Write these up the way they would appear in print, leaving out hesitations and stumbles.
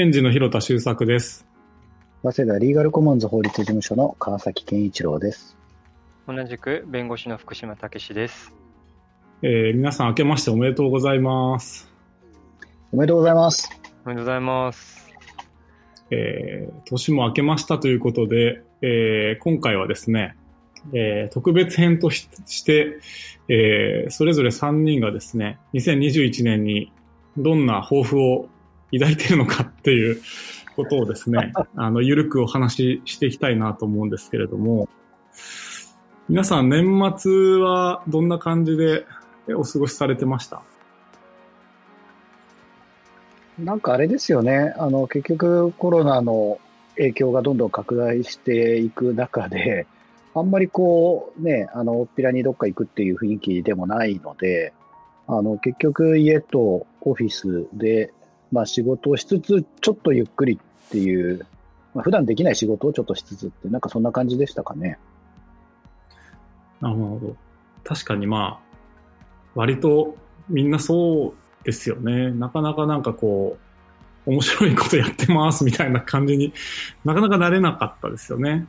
検事の広田修作です。早稲田リーガルコモンズ法律事務所の川崎健一郎です。同じく弁護士の福島武です。皆さん明けましておめでとうございます。おめでとうございます。おめでとうございます。年も明けましたということで、今回はですね、特別編として、それぞれ3人がですね、2021年にどんな抱負を抱いているのかっていうことをですね、ゆるくお話ししていきたいなと思うんですけれども、皆さん年末はどんな感じでお過ごしされてました？なんかあれですよね、結局コロナの影響がどんどん拡大していく中で、あんまりこうね、おっぴらにどっか行くっていう雰囲気でもないので、結局家とオフィスで、仕事をしつつ、ちょっとゆっくりっていう、普段できない仕事をちょっとしつつって、なんかそんな感じでしたかね。なるほど。確かに割とみんなそうですよね。なかなかなんかこう、面白いことやってますみたいな感じになかなかなれなかったですよね。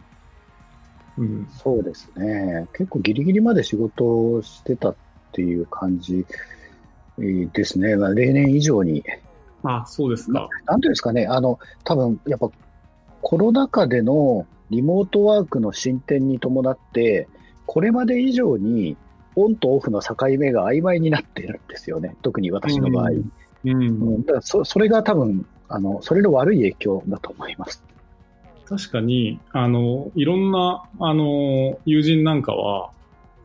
うん、そうですね。結構ギリギリまで仕事をしてたっていう感じですね。例年以上に。あ、そうですか。なんていうんですかね。多分やっぱコロナ禍でのリモートワークの進展に伴って、これまで以上にオンとオフの境目が曖昧になっているんですよね。特に私の場合。だからそれが多分それの悪い影響だと思います。確かに、いろんな、友人なんかは、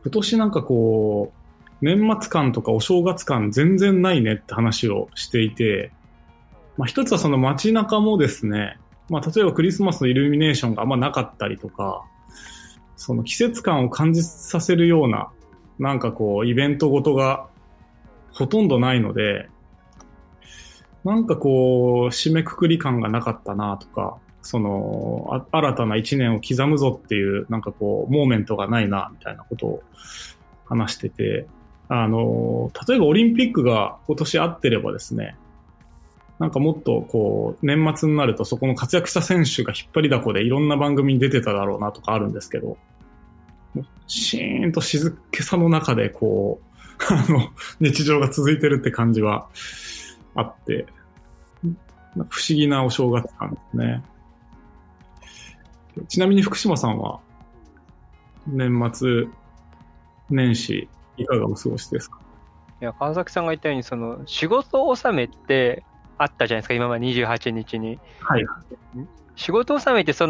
今年なんかこう、年末感とかお正月感全然ないねって話をしていて、一つはその街中もですね、例えばクリスマスのイルミネーションがあんまなかったりとか、その季節感を感じさせるような、なんかこう、イベントごとがほとんどないので、なんかこう、締めくくり感がなかったなとか、その新たな一年を刻むぞっていうなんかこうモーメントがないなみたいなことを話してて、例えばオリンピックが今年あってればですね、なんかもっとこう年末になるとそこの活躍した選手が引っ張りだこでいろんな番組に出てただろうなとかあるんですけど、シーンと静けさの中でこう日常が続いてるって感じはあって、なんか不思議なお正月感ですね。ちなみに福島さんは年末年始いかがお過ごしですか？いや、川崎さんが言ったようにその仕事納めってあったじゃないですか、今まで28日に、はい、仕事納めってそ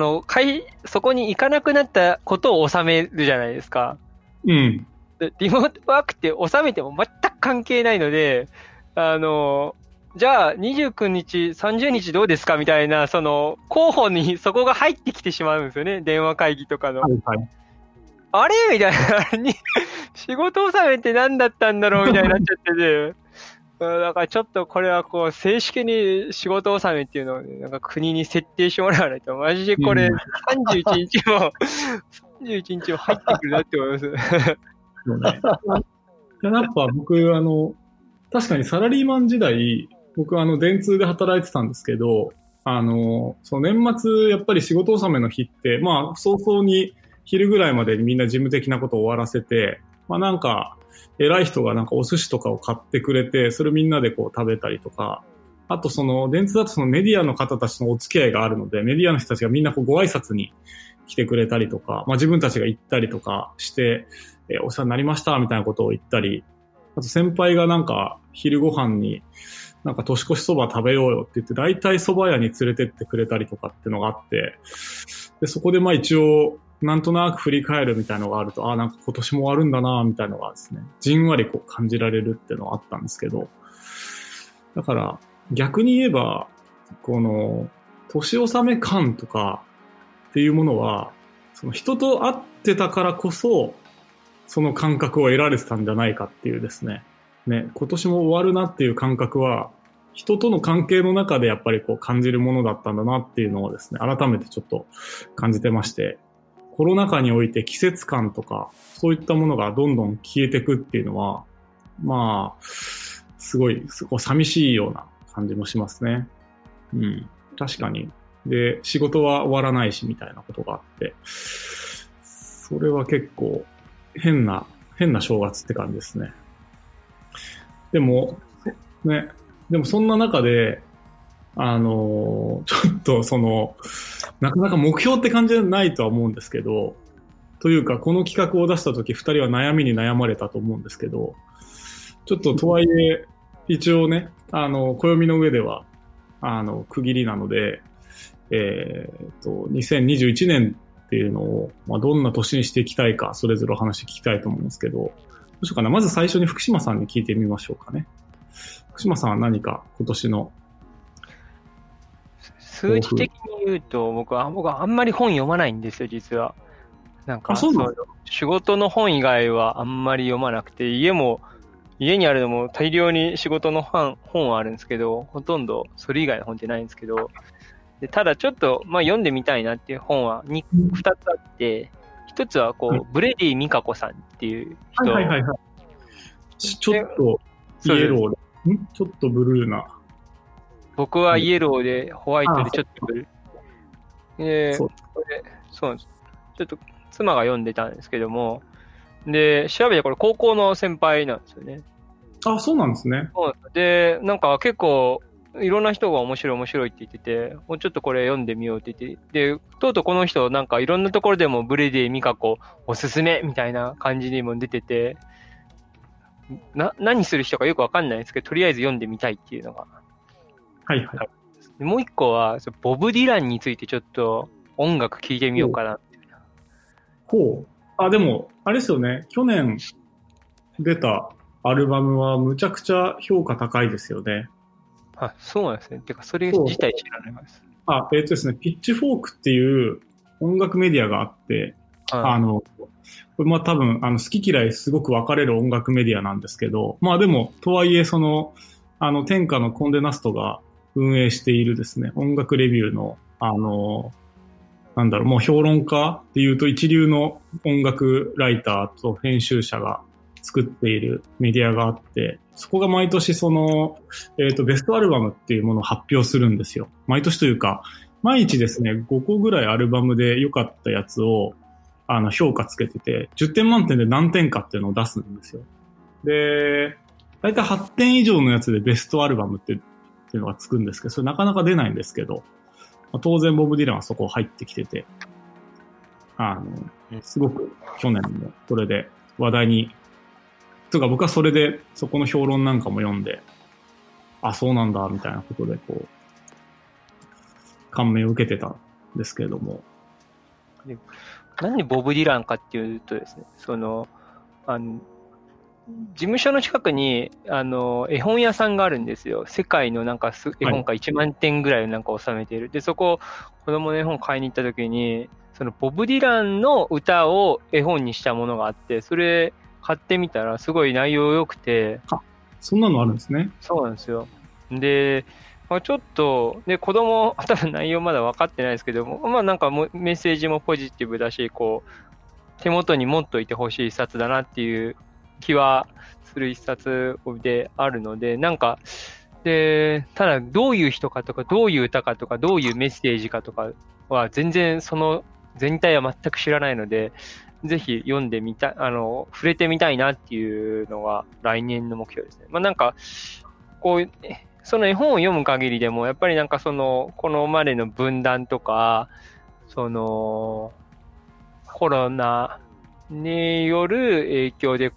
こに行かなくなったことを納めるじゃないですか、うん、でリモートワークって納めても全く関係ないので、じゃあ29日、30日どうですかみたいな、その候補にそこが入ってきてしまうんですよね、電話会議とかの。はいはい、あれみたいな、仕事納めって何だったんだろうみたいになっちゃってて、だからちょっとこれはこう正式に仕事納めっていうのを、なんか国に設定してもらわないと、マジでこれ31日も、31日も入ってくるなって思います。やっぱ僕、確かにサラリーマン時代、僕は電通で働いてたんですけど、その年末やっぱり仕事納めの日って、早々に昼ぐらいまでにみんな事務的なことを終わらせて、なんか偉い人がなんかお寿司とかを買ってくれて、それみんなでこう食べたりとか、あとその電通だとそのメディアの方たちのお付き合いがあるので、メディアの人たちがみんなこうご挨拶に来てくれたりとか、自分たちが行ったりとかして、お世話になりましたみたいなことを言ったり、あと先輩がなんか昼ご飯になんか年越しそば食べようよって言って、大体そば屋に連れてってくれたりとかってのがあって、でそこで一応なんとなく振り返るみたいのがあると、なんか今年も終わるんだなみたいのがですね、じんわりこう感じられるってのがあったんですけど、だから逆に言えばこの年納め感とかっていうものは、その人と会ってたからこそその感覚を得られてたんじゃないかっていうですね。今年も終わるなっていう感覚は、人との関係の中でやっぱりこう感じるものだったんだなっていうのをですね、改めてちょっと感じてまして、コロナ禍において季節感とか、そういったものがどんどん消えてくっていうのは、すごい寂しいような感じもしますね。うん。確かに。で、仕事は終わらないしみたいなことがあって、それは結構変な正月って感じですね。でもそんな中で、ちょっとなかなか目標って感じじゃないとは思うんですけど、というかこの企画を出した時2人は悩みに悩まれたと思うんですけど、ちょっととはいえ一応ね、暦の上では区切りなので、2021年っていうのを、まあ、どんな年にしていきたいか、それぞれお話聞きたいと思うんですけど、どうしようかな。まず最初に福島さんに聞いてみましょうかね。福島さんは何か今年の数字的に言うと、僕はあんまり本読まないんですよ、実は。なんかそう仕事の本以外はあんまり読まなくて、家にあるのも大量に仕事の本はあるんですけど、ほとんどそれ以外の本ってないんですけど、でただちょっと、まあ、読んでみたいなっていう本は 2つあって、一つはブレディ・ミカコさんっていう人、はいはいはいはい、ちょっとイエローでちょっとブルーな、僕はイエローでホワイトでちょっとブルーで、そうちょっと妻が読んでたんですけども、で調べてこれ高校の先輩なんですよね。あ、そうなんですね。でなんか結構いろんな人が面白いって言ってて、もうちょっとこれ読んでみようって言って、でとうとうこの人なんかいろんなところでもブレディ・ミカコおすすめみたいな感じにも出てて、何する人かよくわかんないんですけど、とりあえず読んでみたいっていうのが、はいはい。でもう一個はボブ・ディランについてちょっと音楽聴いてみようかなっていう。ほう。あ、でもあれですよね、去年出たアルバムはむちゃくちゃ評価高いですよね。あ、そうなんですね。てか、それ自体知らないです。あ、ですね、ピッチフォークっていう音楽メディアがあって、これまあ多分、好き嫌いすごく分かれる音楽メディアなんですけど、まあでも、とはいえ、天下のコンデナストが運営しているですね、音楽レビューの、もう評論家っていうと一流の音楽ライターと編集者が作っているメディアがあって、そこが毎年ベストアルバムっていうものを発表するんですよ。毎年というか、毎日ですね、5個ぐらいアルバムで良かったやつを、評価つけてて、10点満点で何点かっていうのを出すんですよ。で、だいたい8点以上のやつでベストアルバムっていうのがつくんですけど、それなかなか出ないんですけど、まあ、当然ボブ・ディランはそこ入ってきてて、すごく去年もそれで話題に、とか僕はそれでそこの評論なんかも読んで、あ、そうなんだみたいなことで感銘を受けてたんですけれども、なんでボブ・ディランかっていうとですね、事務所の近くに絵本屋さんがあるんですよ。世界のなんか絵本が1万点ぐらいなんか収めている、はい、でそこ子供の絵本買いに行った時にボブ・ディランの歌を絵本にしたものがあって、それ買ってみたらすごい内容良くて。あ、そんなのあるんですね。そうなんですよ。で、まあ、ちょっとで子供多分内容まだ分かってないですけども、まあなんかもメッセージもポジティブだし、手元に持っといてほしい一冊だなっていう気はする一冊であるので、なんかでただどういう人かとかどういう歌かとかどういうメッセージかとかは全然その全体は全く知らないので。ぜひ読んでみたい、触れてみたいなっていうのが来年の目標ですね。まあなんか、その絵本を読む限りでも、やっぱりなんかこのまでの分断とか、コロナによる影響で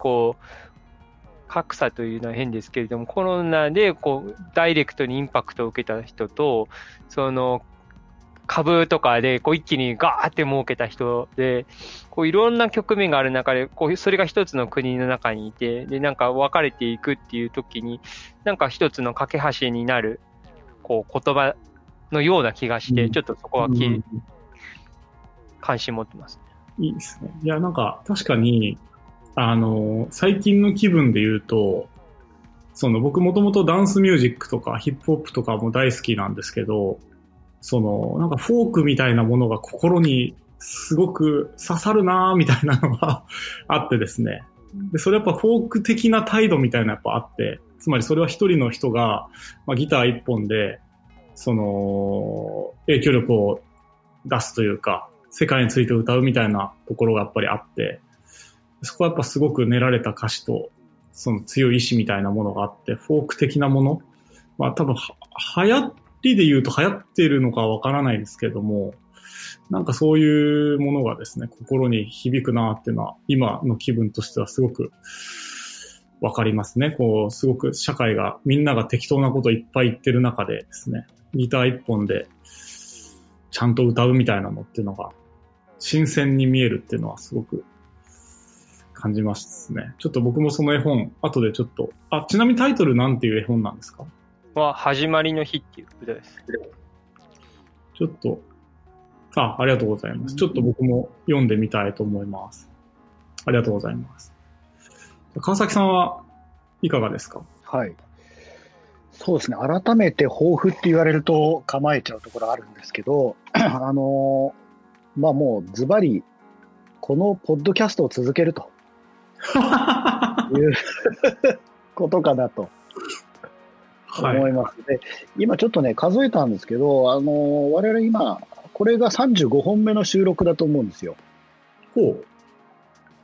格差というのは変ですけれども、コロナでダイレクトにインパクトを受けた人と、株とかで一気にガーって儲けた人で、いろんな局面がある中で、それが一つの国の中にいて、でなんか分かれていくっていう時に、なんか一つの架け橋になる言葉のような気がして、ちょっとそこは関心持ってます、ね。いいですね。いやなんか確かに最近の気分で言うと、僕もともとダンスミュージックとかヒップホップとかも大好きなんですけど。なんかフォークみたいなものが心にすごく刺さるなーみたいなのがあってですね。で、それやっぱフォーク的な態度みたいなやっぱあって、つまりそれは一人の人が、まあ、ギター一本で、その影響力を出すというか、世界について歌うみたいなところがやっぱりあって、そこはやっぱすごく練られた歌詞とその強い意志みたいなものがあって、フォーク的なもの、まあ多分流行りで言うと流行っているのかわからないですけども、なんかそういうものがですね、心に響くなっていうのは今の気分としてはすごくわかりますね。こうすごく社会が、みんなが適当なこといっぱい言ってる中でですね、ギター一本でちゃんと歌うみたいなのっていうのが新鮮に見えるっていうのはすごく感じますね。ちょっと僕もその絵本後でちょっと、ちなみにタイトルなんていう絵本なんですか？は始まりの日っていう歌です。ちょっとありがとうございます。ちょっと僕も読んでみたいと思います。ありがとうございます。川崎さんはいかがですか？はい。そうですね。改めて抱負って言われると構えちゃうところあるんですけど、まあもうズバリこのポッドキャストを続けるということかなと思います。はい、で今ちょっとね数えたんですけど、我々今これが35本目の収録だと思うんですよ。ほう。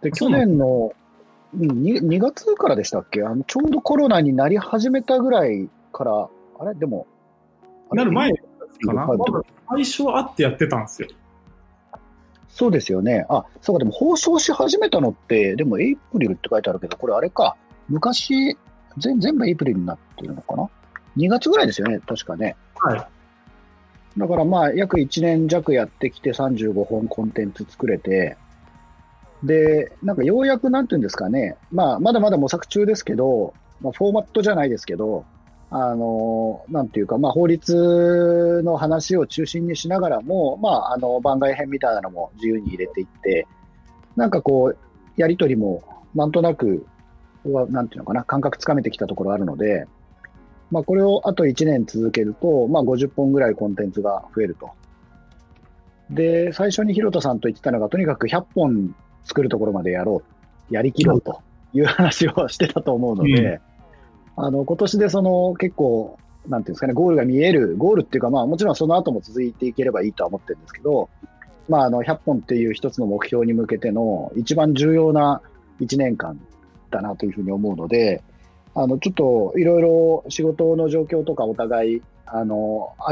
で去年の2月からでしたっけ、ちょうどコロナになり始めたぐらいから、あれでもなる前かな、最初は会ってやってたんですよ。そうですよね。そうか、でも放送し始めたのって、でもエイプリルって書いてあるけど、これあれか、昔、全部エイプリルになってるのかな、2月ぐらいですよね、確かね。はい。だからまあ、約1年弱やってきて、35本コンテンツ作れて、で、なんかようやくなんていうんですかね、まあ、まだまだ模索中ですけど、まあ、フォーマットじゃないですけど、なんていうか、まあ、法律の話を中心にしながらも、まあ、番外編みたいなのも自由に入れていって、なんかこう、やりとりも、なんとなく、なんていうのかな、感覚つかめてきたところあるので、まあ、これをあと1年続けると、まあ、50本ぐらいコンテンツが増えると。で、最初に広田さんと言ってたのが、とにかく100本、作るところまでやりきろうという話をしてたと思うので、うん、今年でその結構なんていうんですかね、ゴールが見える、ゴールっていうか、まあもちろんその後も続いていければいいとは思ってるんですけど、まあ100本っていう一つの目標に向けての一番重要な1年間だなというふうに思うので、ちょっといろいろ仕事の状況とかお互いあ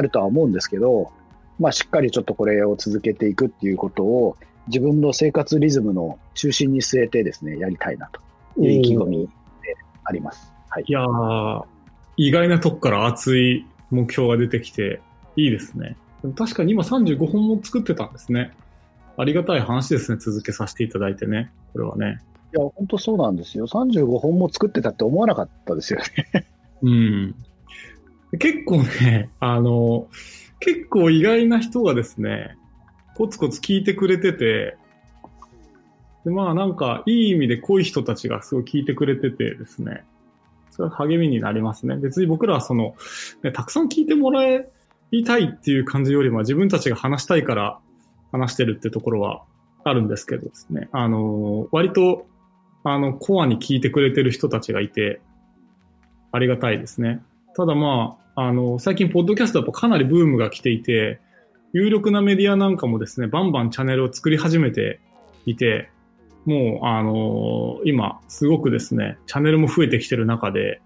るとは思うんですけど、まあしっかりちょっとこれを続けていくっていうことを。自分の生活リズムの中心に据えてですね、やりたいなという意気込みであります。はい、いやー、意外なとこから熱い目標が出てきていいですね。でも確かに今35本も作ってたんですね。ありがたい話ですね、続けさせていただいてね、これはね。いや、本当そうなんですよ。35本も作ってたって思わなかったですよね。うん。結構ね、結構意外な人がですね、コツコツ聞いてくれてて、でまあなんかいい意味で濃い人たちがすごい聞いてくれててですね、それは励みになりますね。別に僕らはその、ね、たくさん聞いてもらいたいっていう感じよりも自分たちが話したいから話してるってところはあるんですけどですね、割とコアに聞いてくれてる人たちがいてありがたいですね。ただまあ最近ポッドキャストはやっぱかなりブームが来ていて、有力なメディアなんかもですね、バンバンチャンネルを作り始めていて、もう今すごくですね、チャンネルも増えてきてる中で、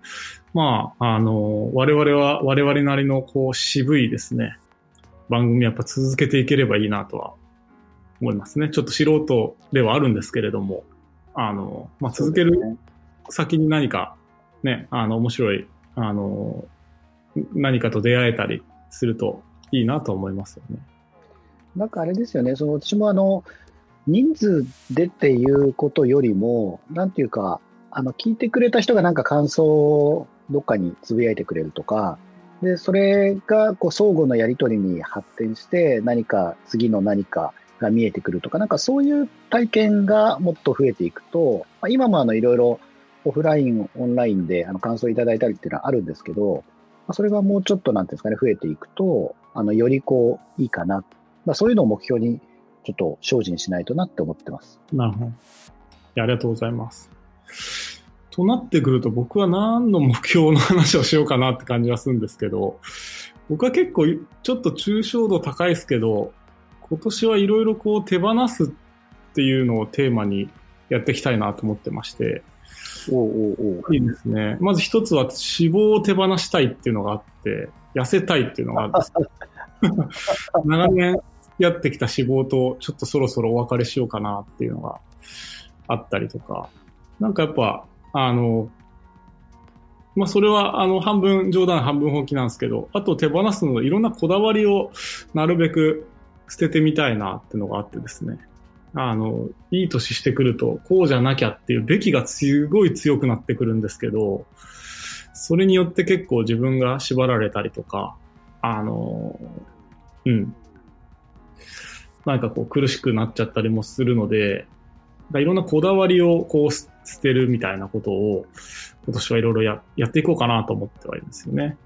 まあ我々なりのこう渋いですね、番組やっぱ続けていければいいなとは思いますね。ちょっと素人ではあるんですけれども、まあ、続ける先に何かね、面白い何かと出会えたりすると。いいなと思いますよね。なんかあれですよね、その私も人数でっていうことよりも、なんていうか、聞いてくれた人がなんか感想をどっかにつぶやいてくれるとか、でそれがこう相互のやり取りに発展して、何か次の何かが見えてくるとか、なんかそういう体験がもっと増えていくと、まあ、今もいろいろオフライン、オンラインで感想いただいたりっていうのはあるんですけど、それがもうちょっとなんていうんですかね、増えていくと、よりこういいかな、まあ、そういうのを目標にちょっと精進しないとなって思ってます。なるほど。ありがとうございます。となってくると僕は何の目標の話をしようかなって感じはするんですけど、僕は結構ちょっと抽象度高いですけど、今年はいろいろこう手放すっていうのをテーマにやっていきたいなと思ってまして、いいですね。まず一つは脂肪を手放したいっていうのがあって、痩せたいっていうのがあるんですけど長年やってきた脂肪とちょっとそろそろお別れしようかなっていうのがあったりとか、なんかやっぱまあ、それは半分冗談半分本気なんですけど、あと手放すのでいろんなこだわりをなるべく捨ててみたいなっていうのがあってですね、いい年してくるとこうじゃなきゃっていうべきがすごい強くなってくるんですけど、それによって結構自分が縛られたりとか、なんかこう苦しくなっちゃったりもするので、いろんなこだわりをこう捨てるみたいなことを今年はいろいろ やっていこうかなと思ってはいるんですよね。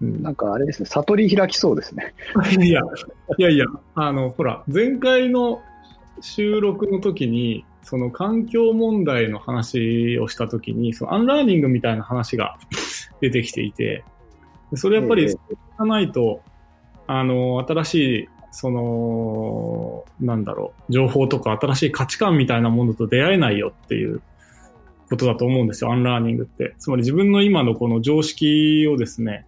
なんかあれですね、悟り開きそうですね。いや、ほら、前回の収録の時に、その環境問題の話をした時に、そのアンラーニングみたいな話が出てきていて、それやっぱり、そうじゃないと、新しい、情報とか新しい価値観みたいなものと出会えないよっていうことだと思うんですよ、アンラーニングって。つまり自分の今のこの常識をですね、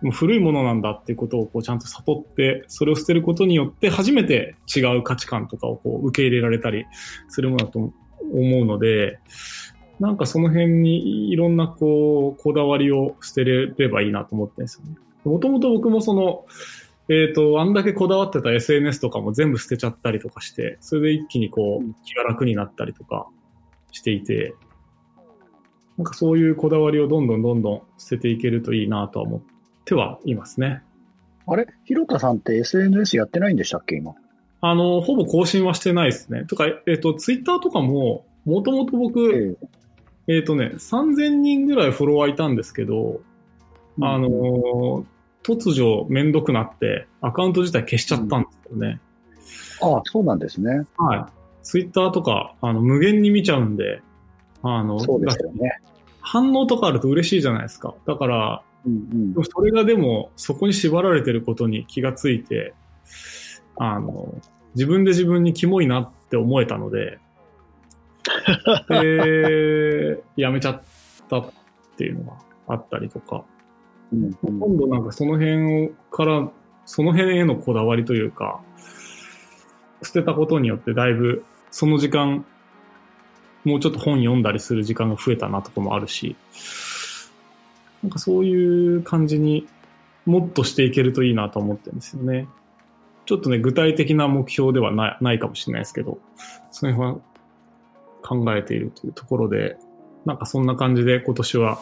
もう古いものなんだっていうことをこうちゃんと悟って、それを捨てることによって初めて違う価値観とかをこう受け入れられたりするものだと思うので、なんかその辺にいろんなこだわりを捨てれればいいなと思ってるんですよね。もともと僕もあんだけこだわってた SNS とかも全部捨てちゃったりとかして、それで一気に気が楽になったりとかしていて、なんかそういうこだわりをどんどん捨てていけるといいなとは思って、はいますね。あれ、広田さんって SNS やってないんでしたっけ今？ほぼ更新はしてないですね。とか、ツイッターとかも、もともと僕、3000人ぐらいフォロワーいたんですけど、突如めんどくなって、アカウント自体消しちゃったんですよね。あ、そうなんですね。はい。ツイッターとか、無限に見ちゃうんで、そうですよね。反応とかあると嬉しいじゃないですか。だから、それがでもそこに縛られてることに気がついて、自分で自分にキモいなって思えたのでやめちゃったっていうのがあったりとか、今度なんかその辺へのこだわりというか、捨てたことによってだいぶその時間もうちょっと本読んだりする時間が増えたなとかもあるし、なんかそういう感じにもっとしていけるといいなと思ってるんですよね。ちょっとね、具体的な目標ではないかもしれないですけど、それは考えているというところで、なんかそんな感じで今年は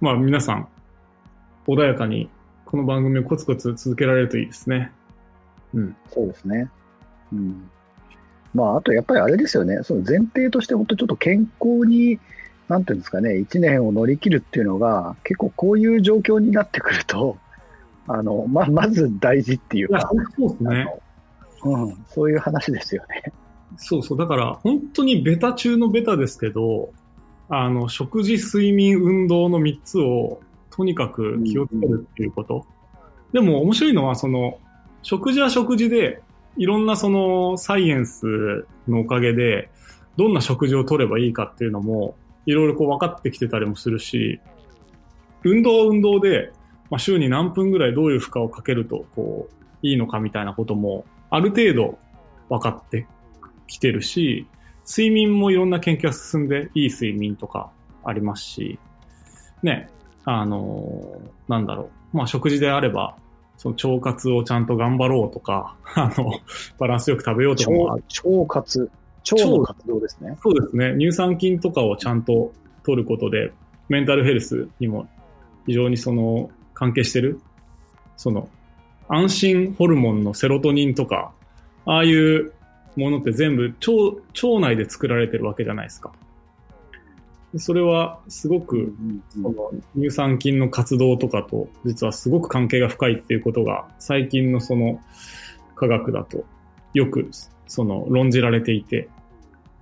まあ皆さん穏やかにこの番組をコツコツ続けられるといいですね。そうですね。まああとやっぱりあれですよね。その前提として本当ちょっと健康になんていうんですかね、1年を乗り切るっていうのが、結構こういう状況になってくると、まず大事っていうか、そうですね。そういう話ですよね。そう、だから本当にベタ中のベタですけど、食事、睡眠、運動の3つをとにかく気をつけるっていうこと。でも面白いのは、食事は食事で、いろんなサイエンスのおかげで、どんな食事を取ればいいかっていうのも、いろいろ分かってきてたりもするし、運動は運動で、まあ、週に何分ぐらいどういう負荷をかけるといいのかみたいなこともある程度分かってきてるし、睡眠もいろんな研究が進んでいい睡眠とかありますし、ね、まあ、食事であれば、腸活をちゃんと頑張ろうとか、バランスよく食べようとかもある。腸活。腸の活動ですね。そうですね。乳酸菌とかをちゃんと取ることで、メンタルヘルスにも非常に関係してる、安心ホルモンのセロトニンとか、ああいうものって全部腸内で作られてるわけじゃないですか。それはすごく、乳酸菌の活動とかと、実はすごく関係が深いっていうことが、最近の科学だとよく論じられていて、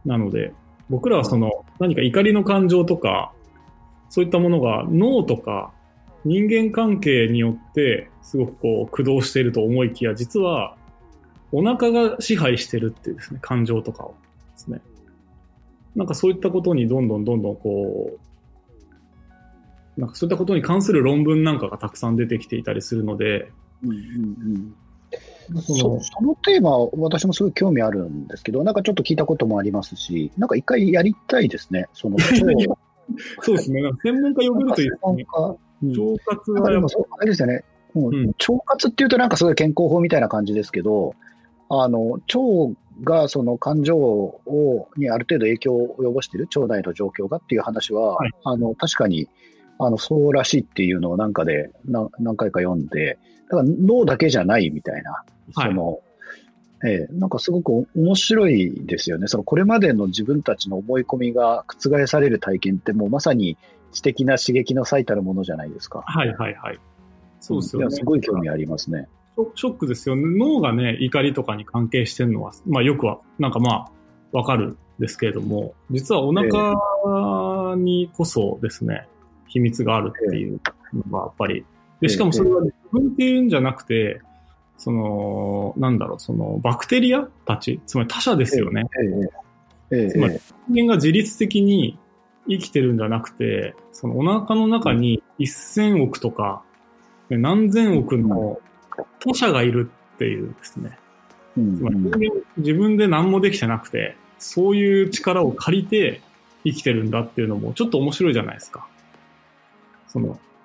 なので、僕らはその何か怒りの感情とかそういったものが脳とか人間関係によってすごくこう駆動していると思いきや、実はお腹が支配してるっていうですね、感情とかをですね、なんかそういったことにどんどんこう、なんかそういったことに関する論文なんかがたくさん出てきていたりするので、うんうんうん、そのテーマは私もすごい興味あるんですけど、なんかちょっと聞いたこともありますし、なんか一回やりたいですね、そのそうですね、専門家呼べるといいですね。腸活はやっぱあれですよね、もう腸活っていうとなんかすごい健康法みたいな感じですけど、腸がその感情にある程度影響を及ぼしている、腸内の状況がっていう話は、はい、確かにそうらしいっていうのをなんかで何回か読んで、だから脳だけじゃないみたいな、はい、なんかすごく面白いですよね。そのこれまでの自分たちの思い込みが覆される体験って、もうまさに知的な刺激の最たるものじゃないですか。はいはいはい、そうですよね。いや、すごい興味ありますね。ショックですよね。脳がね、怒りとかに関係してるのは、まあよくは、なんかまあ、わかるんですけれども、実はお腹にこそですね、秘密があるっていうのがやっぱり。で、しかもそれは自分っていうんじゃなくて、バクテリアたち、つまり他者ですよね。つまり人間が自律的に生きてるんじゃなくて、そのお腹の中に1000億とか、何千億の他者がいるっていうですね、つまり自分で何もできてなくて、そういう力を借りて生きてるんだっていうのもちょっと面白いじゃないですか。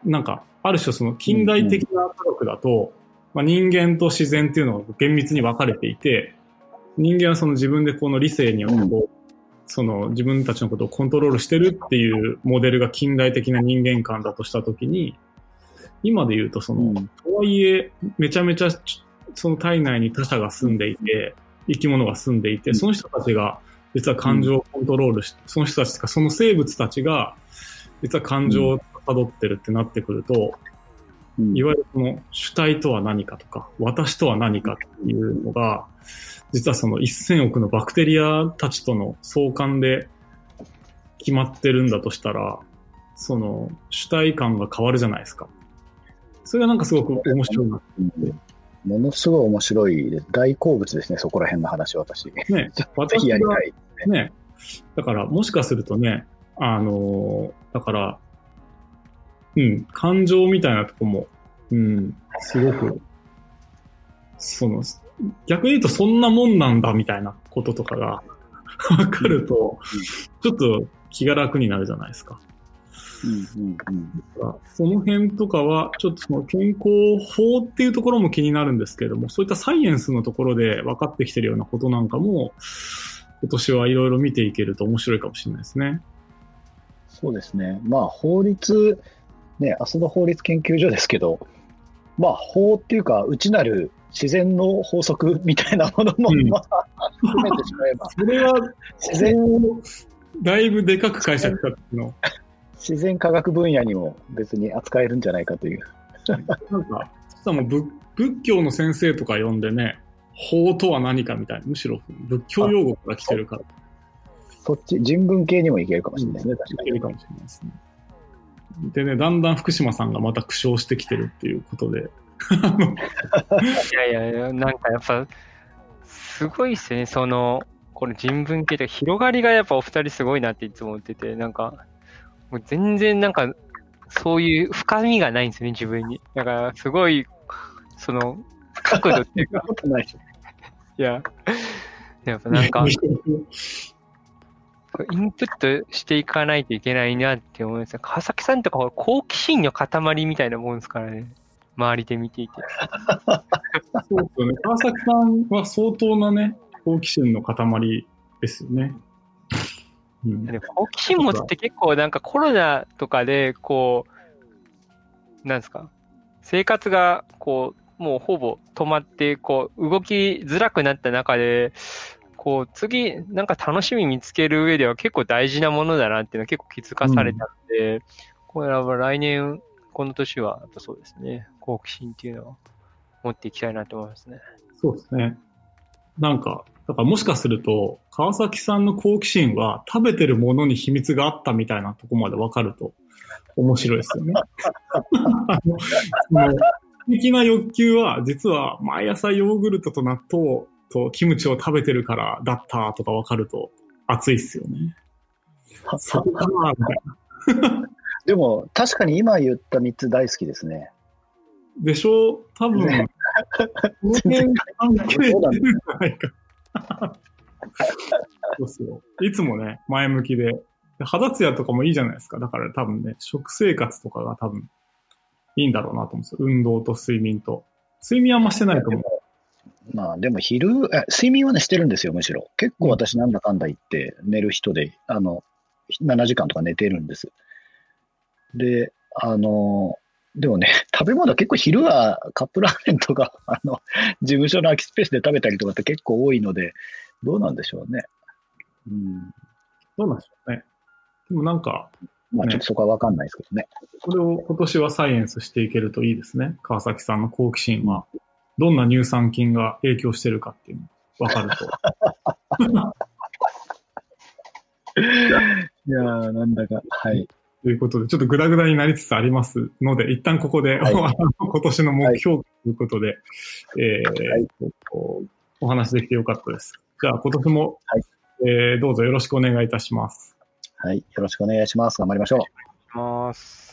なんかある種その近代的な科学だと、まあ、人間と自然っていうのが厳密に分かれていて、人間はその自分でこの理性によってその自分たちのことをコントロールしてるっていうモデルが近代的な人間観だとしたときに、今で言うととはいえめちゃめちゃその体内に他者が住んでいて、生き物が住んでいて、その人たちが実は感情をコントロールして、その人たちとかその生物たちが実は感情を辿ってるってなってくると、いわゆるその主体とは何かとか、私とは何かっていうのが、実はその1000億のバクテリアたちとの相関で決まってるんだとしたら、その主体感が変わるじゃないですか。それはなんかすごく面白いなって。ものすごい面白いです。大好物ですね、そこら辺の話。私ね、ぜひやりたいですね。だからもしかするとね、だから感情みたいなとこもすごく逆に言うとそんなもんなんだみたいなこととかが分かると、ちょっと気が楽になるじゃないですか。その辺とかはちょっとその健康法っていうところも気になるんですけれども、そういったサイエンスのところで分かってきてるようなことなんかも今年はいろいろ見ていけると面白いかもしれないですね。そうですね。まあ法律ね、浅田法律研究所ですけど、まあ法っていうか内なる自然の法則みたいなものも、まあ含めてしまえばそれは自然をだいぶでかく解釈したっていうの自然科学分野にも別に扱えるんじゃないかという。なんか、しかも仏教の先生とか呼んでね、法とは何かみたいな、むしろ仏教用語から来てるから。そっち、人文系にもいけるかもしれないですね、確かに。いけるかもしれないですね。でね、だんだん福島さんがまた苦笑してきてるっていうことで。いやいや、なんかやっぱ、すごいですね、これ人文系で広がりがやっぱお二人すごいなっていつも言ってて、なんか、もう全然なんか、そういう深みがないんですね、自分に。だから、すごい、角度っていうか。いや、やっぱなんか、インプットしていかないといけないなって思います。川崎さんとか好奇心の塊みたいなもんですからね、周りで見ていて。そうですよね。川崎さんは相当なね、好奇心の塊ですよね。で好奇心持つって結構なんかコロナとかでこうなんですか、生活がこうもうほぼ止まってこう動きづらくなった中で、こう次なんか楽しみ見つける上では結構大事なものだなっていうのは結構気づかされたので、これは来年この年はやっぱそうですね、好奇心っていうのを持っていきたいなと思いますね。そうですね。なんか、だからもしかすると、川崎さんの好奇心は食べてるものに秘密があったみたいなとこまで分かると面白いですよね。基本的な欲求は実は毎朝ヨーグルトと納豆とキムチを食べてるからだったとか分かると熱いっすよね。そこかなみたいな。でも確かに今言った3つ大好きですね。でしょう、多分、ね、いつもね前向きで肌ツヤとかもいいじゃないですか。だから多分ね食生活とかが多分いいんだろうなと思うんですよ。運動と睡眠と。睡眠はあんましてないと思う。まあでも睡眠はねしてるんですよ。むしろ結構私なんだかんだ言って寝る人で7時間とか寝てるんです。ででもね、食べ物は結構昼はカップラーメンとか事務所の空きスペースで食べたりとかって結構多いので、どうなんでしょうね。うん、どうなんでしょうね。でもなんか、まあちょっとそこは分かんないですけどね。それを今年はサイエンスしていけるといいですね。川崎さんの好奇心は、どんな乳酸菌が影響してるかっていうの分かると。いやー、なんだか、はい。ということで、ちょっとグダグダになりつつありますので、一旦ここで、はい、今年の目標ということで、はい、お話できてよかったです。じゃあ、今年も、はい、どうぞよろしくお願いいたします。はい、よろしくお願いします。頑張りましょう。お願いします。